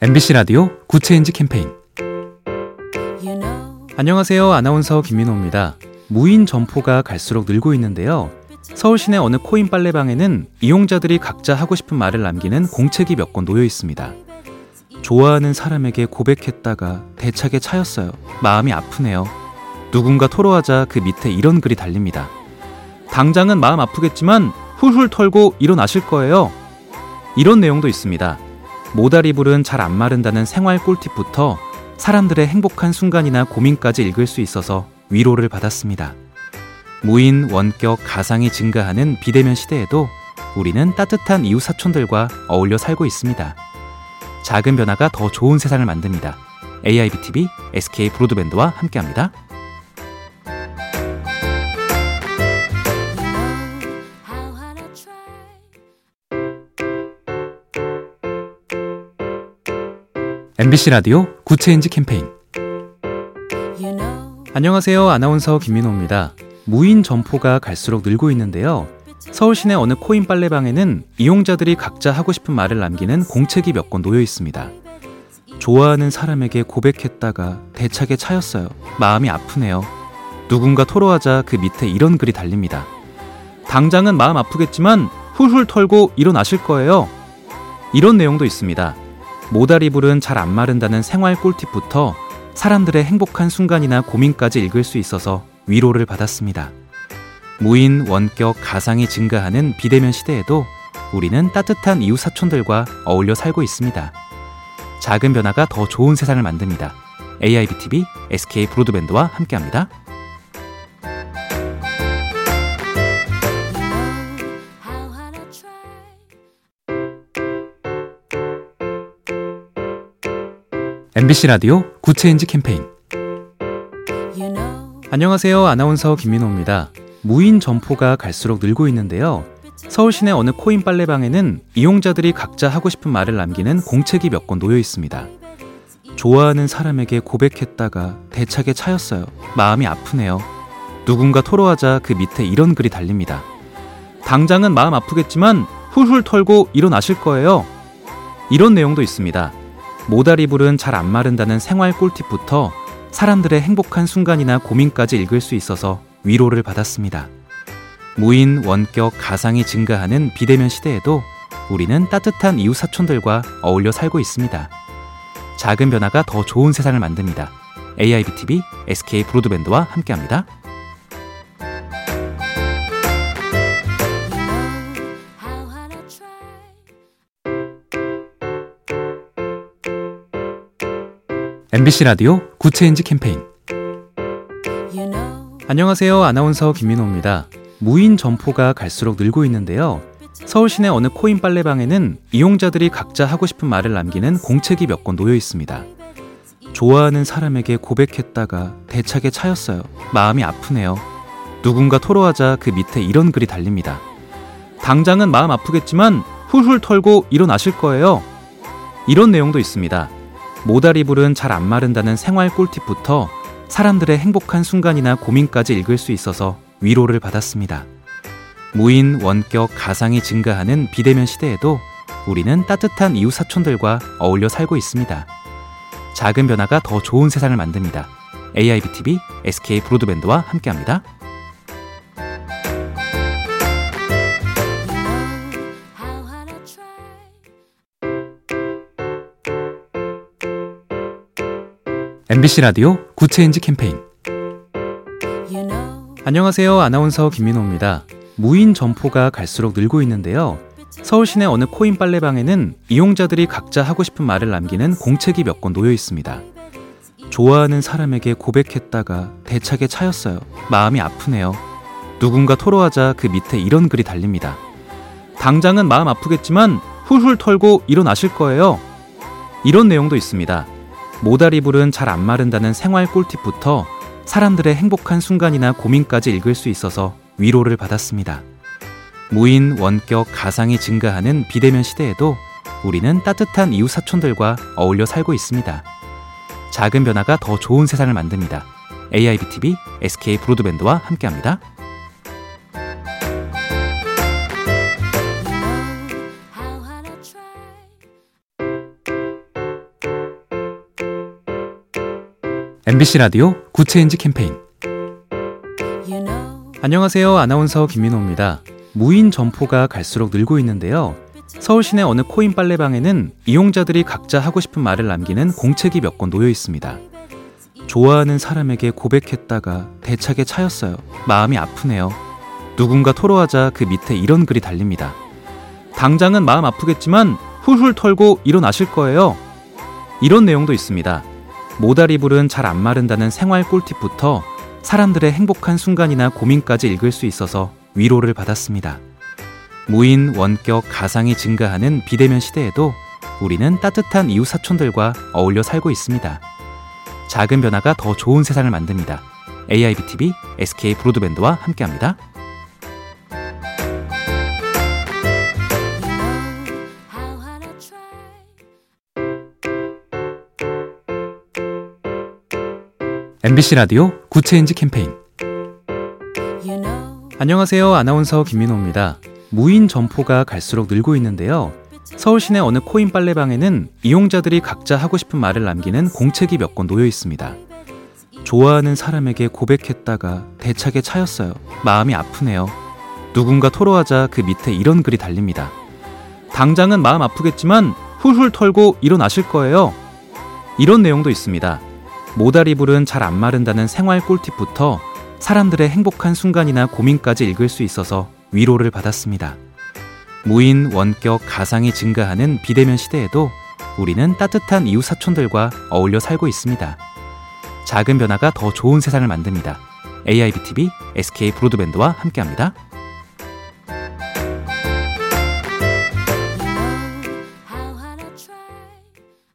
MBC 라디오 굿 체인지 캠페인. 안녕하세요. 아나운서 김민호입니다. 무인 점포가 갈수록 늘고 있는데요. 서울 시내 어느 코인 빨래방에는 이용자들이 각자 하고 싶은 말을 남기는 공책이 몇 권 놓여 있습니다. 좋아하는 사람에게 고백했다가 대차게 차였어요. 마음이 아프네요. 누군가 토로하자 그 밑에 이런 글이 달립니다. 당장은 마음 아프겠지만 훌훌 털고 일어나실 거예요. 이런 내용도 있습니다. 모다리불은 잘 안 마른다는 생활 꿀팁부터 사람들의 행복한 순간이나 고민까지 읽을 수 있어서 위로를 받았습니다. 무인, 원격, 가상이 증가하는 비대면 시대에도 우리는 따뜻한 이웃 사촌들과 어울려 살고 있습니다. 작은 변화가 더 좋은 세상을 만듭니다. AIB TV, SK 브로드밴드와 함께합니다. MBC 라디오 굿 체인지 캠페인. 안녕하세요. 아나운서 김민호입니다. 무인 점포가 갈수록 늘고 있는데요. 서울 시내 어느 코인 빨래방에는 이용자들이 각자 하고 싶은 말을 남기는 공책이 몇 권 놓여 있습니다. 좋아하는 사람에게 고백했다가 대차게 차였어요. 마음이 아프네요. 누군가 토로하자 그 밑에 이런 글이 달립니다. 당장은 마음 아프겠지만 훌훌 털고 일어나실 거예요. 이런 내용도 있습니다. 모다리불은 잘 안 마른다는 생활 꿀팁부터 사람들의 행복한 순간이나 고민까지 읽을 수 있어서 위로를 받았습니다. 무인, 원격, 가상이 증가하는 비대면 시대에도 우리는 따뜻한 이웃 사촌들과 어울려 살고 있습니다. 작은 변화가 더 좋은 세상을 만듭니다. AIB TV, SK 브로드밴드와 함께합니다. MBC 라디오 굿 체인지 캠페인. 안녕하세요. 아나운서 김민호입니다. 무인 점포가 갈수록 늘고 있는데요. 서울 시내 어느 코인 빨래방에는 이용자들이 각자 하고 싶은 말을 남기는 공책이 몇 권 놓여 있습니다. 좋아하는 사람에게 고백했다가 대차게 차였어요. 마음이 아프네요. 누군가 토로하자 그 밑에 이런 글이 달립니다. 당장은 마음 아프겠지만 훌훌 털고 일어나실 거예요. 이런 내용도 있습니다. 모다리불은 잘 안 마른다는 생활 꿀팁부터 사람들의 행복한 순간이나 고민까지 읽을 수 있어서 위로를 받았습니다. 무인, 원격, 가상이 증가하는 비대면 시대에도 우리는 따뜻한 이웃 사촌들과 어울려 살고 있습니다. 작은 변화가 더 좋은 세상을 만듭니다. AIB TV, SK 브로드밴드와 함께합니다. MBC 라디오 굿 체인지 캠페인. 안녕하세요. 아나운서 김민호입니다. 무인 점포가 갈수록 늘고 있는데요. 서울 시내 어느 코인 빨래방에는 이용자들이 각자 하고 싶은 말을 남기는 공책이 몇 권 놓여 있습니다. 좋아하는 사람에게 고백했다가 대차게 차였어요. 마음이 아프네요. 누군가 토로하자 그 밑에 이런 글이 달립니다. 당장은 마음 아프겠지만 훌훌 털고 일어나실 거예요. 이런 내용도 있습니다. 모다리불은 잘 안 마른다는 생활 꿀팁부터 사람들의 행복한 순간이나 고민까지 읽을 수 있어서 위로를 받았습니다. 무인, 원격, 가상이 증가하는 비대면 시대에도 우리는 따뜻한 이웃 사촌들과 어울려 살고 있습니다. 작은 변화가 더 좋은 세상을 만듭니다. AIB TV, SK 브로드밴드와 함께합니다. MBC 라디오 굿 체인지 캠페인. 안녕하세요. 아나운서 김민호입니다. 무인 점포가 갈수록 늘고 있는데요. 서울 시내 어느 코인 빨래방에는 이용자들이 각자 하고 싶은 말을 남기는 공책이 몇 권 놓여 있습니다. 좋아하는 사람에게 고백했다가 대차게 차였어요. 마음이 아프네요. 누군가 토로하자 그 밑에 이런 글이 달립니다. 당장은 마음 아프겠지만 훌훌 털고 일어나실 거예요. 이런 내용도 있습니다. 모다리불은 잘 안 마른다는 생활 꿀팁부터 사람들의 행복한 순간이나 고민까지 읽을 수 있어서 위로를 받았습니다. 무인, 원격, 가상이 증가하는 비대면 시대에도 우리는 따뜻한 이웃 사촌들과 어울려 살고 있습니다. 작은 변화가 더 좋은 세상을 만듭니다. AIB TV, SK 브로드밴드와 함께합니다. MBC 라디오 굿 체인지 캠페인. 안녕하세요. 아나운서 김민호입니다. 무인 점포가 갈수록 늘고 있는데요. 서울 시내 어느 코인 빨래방에는 이용자들이 각자 하고 싶은 말을 남기는 공책이 몇 권 놓여 있습니다. 좋아하는 사람에게 고백했다가 대차게 차였어요. 마음이 아프네요. 누군가 토로하자 그 밑에 이런 글이 달립니다. 당장은 마음 아프겠지만 훌훌 털고 일어나실 거예요. 이런 내용도 있습니다. 모다리불은 잘 안 마른다는 생활 꿀팁부터 사람들의 행복한 순간이나 고민까지 읽을 수 있어서 위로를 받았습니다. 무인, 원격, 가상이 증가하는 비대면 시대에도 우리는 따뜻한 이웃 사촌들과 어울려 살고 있습니다. 작은 변화가 더 좋은 세상을 만듭니다. AIB TV, SK 브로드밴드와 함께합니다. MBC 라디오 굿 체인지 캠페인. 안녕하세요. 아나운서 김민호입니다. 무인 점포가 갈수록 늘고 있는데요. 서울 시내 어느 코인 빨래방에는 이용자들이 각자 하고 싶은 말을 남기는 공책이 몇 권 놓여 있습니다. 좋아하는 사람에게 고백했다가 대차게 차였어요. 마음이 아프네요. 누군가 토로하자 그 밑에 이런 글이 달립니다. 당장은 마음 아프겠지만 훌훌 털고 일어나실 거예요. 이런 내용도 있습니다. 모다리불은 잘 안 마른다는 생활 꿀팁부터 사람들의 행복한 순간이나 고민까지 읽을 수 있어서 위로를 받았습니다. 무인, 원격, 가상이 증가하는 비대면 시대에도 우리는 따뜻한 이웃 사촌들과 어울려 살고 있습니다. 작은 변화가 더 좋은 세상을 만듭니다. AIB TV, SK 브로드밴드와 함께합니다.